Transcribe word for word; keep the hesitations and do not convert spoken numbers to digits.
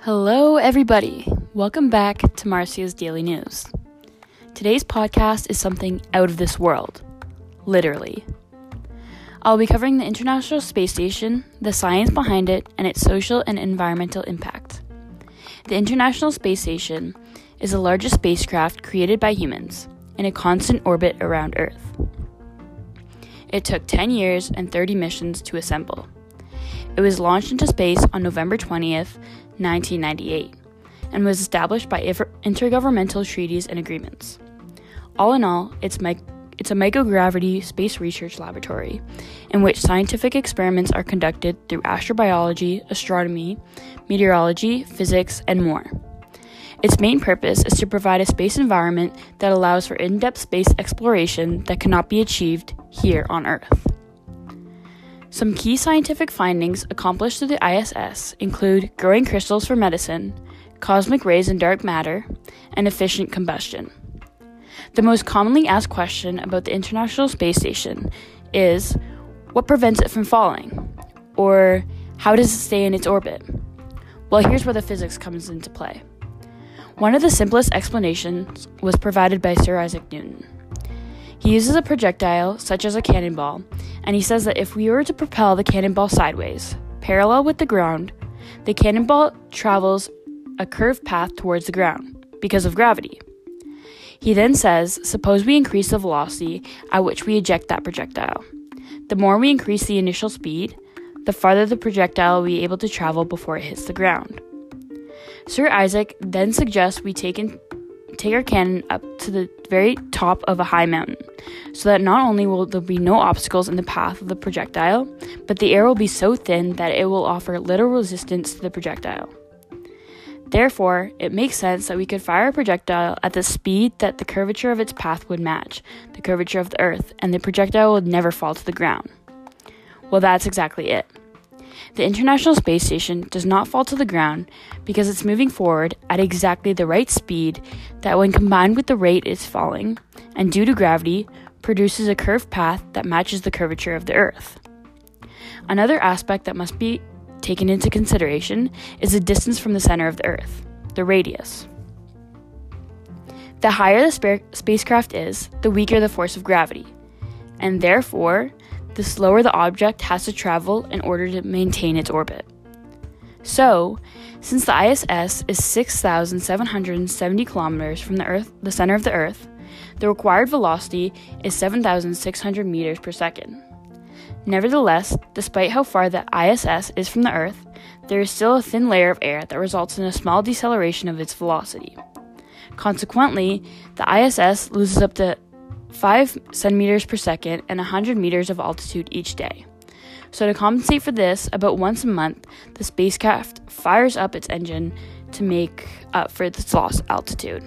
Hello, everybody. Welcome back to Marcia's Daily News. Today's podcast is something out of this world, literally. I'll be covering the International Space Station, the science behind it, and its social and environmental impact. The International Space Station is the largest spacecraft created by humans in a constant orbit around Earth. It took ten years and thirty missions to assemble. It was launched into space on November twentieth, nineteen ninety-eight, and was established by intergovernmental treaties and agreements. All in all, it's, mi- it's a microgravity space research laboratory in which scientific experiments are conducted through astrobiology, astronomy, meteorology, physics, and more. Its main purpose is to provide a space environment that allows for in-depth space exploration that cannot be achieved here on Earth. Some key scientific findings accomplished through the I S S include growing crystals for medicine, cosmic rays and dark matter, and efficient combustion. The most commonly asked question about the International Space Station is, what prevents it from falling? Or, how does it stay in its orbit? Well, here's where the physics comes into play. One of the simplest explanations was provided by Sir Isaac Newton. He uses a projectile, such as a cannonball, and he says that if we were to propel the cannonball sideways, parallel with the ground, the cannonball travels a curved path towards the ground because of gravity. He then says, suppose we increase the velocity at which we eject that projectile. The more we increase the initial speed, the farther the projectile will be able to travel before it hits the ground. Sir Isaac then suggests we take, in, take our cannon up to the very top of a high mountain, so that not only will there be no obstacles in the path of the projectile, but the air will be so thin that it will offer little resistance to the projectile. Therefore, it makes sense that we could fire a projectile at the speed that the curvature of its path would match the curvature of the Earth, and the projectile would never fall to the ground. Well, that's exactly it. The International Space Station does not fall to the ground because it's moving forward at exactly the right speed that, when combined with the rate it's falling, and due to gravity, produces a curved path that matches the curvature of the Earth. Another aspect that must be taken into consideration is the distance from the center of the Earth, the radius. The higher the spa- spacecraft is, the weaker the force of gravity, and therefore, the slower the object has to travel in order to maintain its orbit. So, since the I S S is six thousand seven hundred seventy kilometers from the Earth, the center of the Earth, the required velocity is seven thousand six hundred meters per second. Nevertheless, despite how far the I S S is from the Earth, there is still a thin layer of air that results in a small deceleration of its velocity. Consequently, the I S S loses up to five centimeters per second and one hundred meters of altitude each day. So to compensate for this, about once a month, the spacecraft fires up its engine to make up for its lost altitude.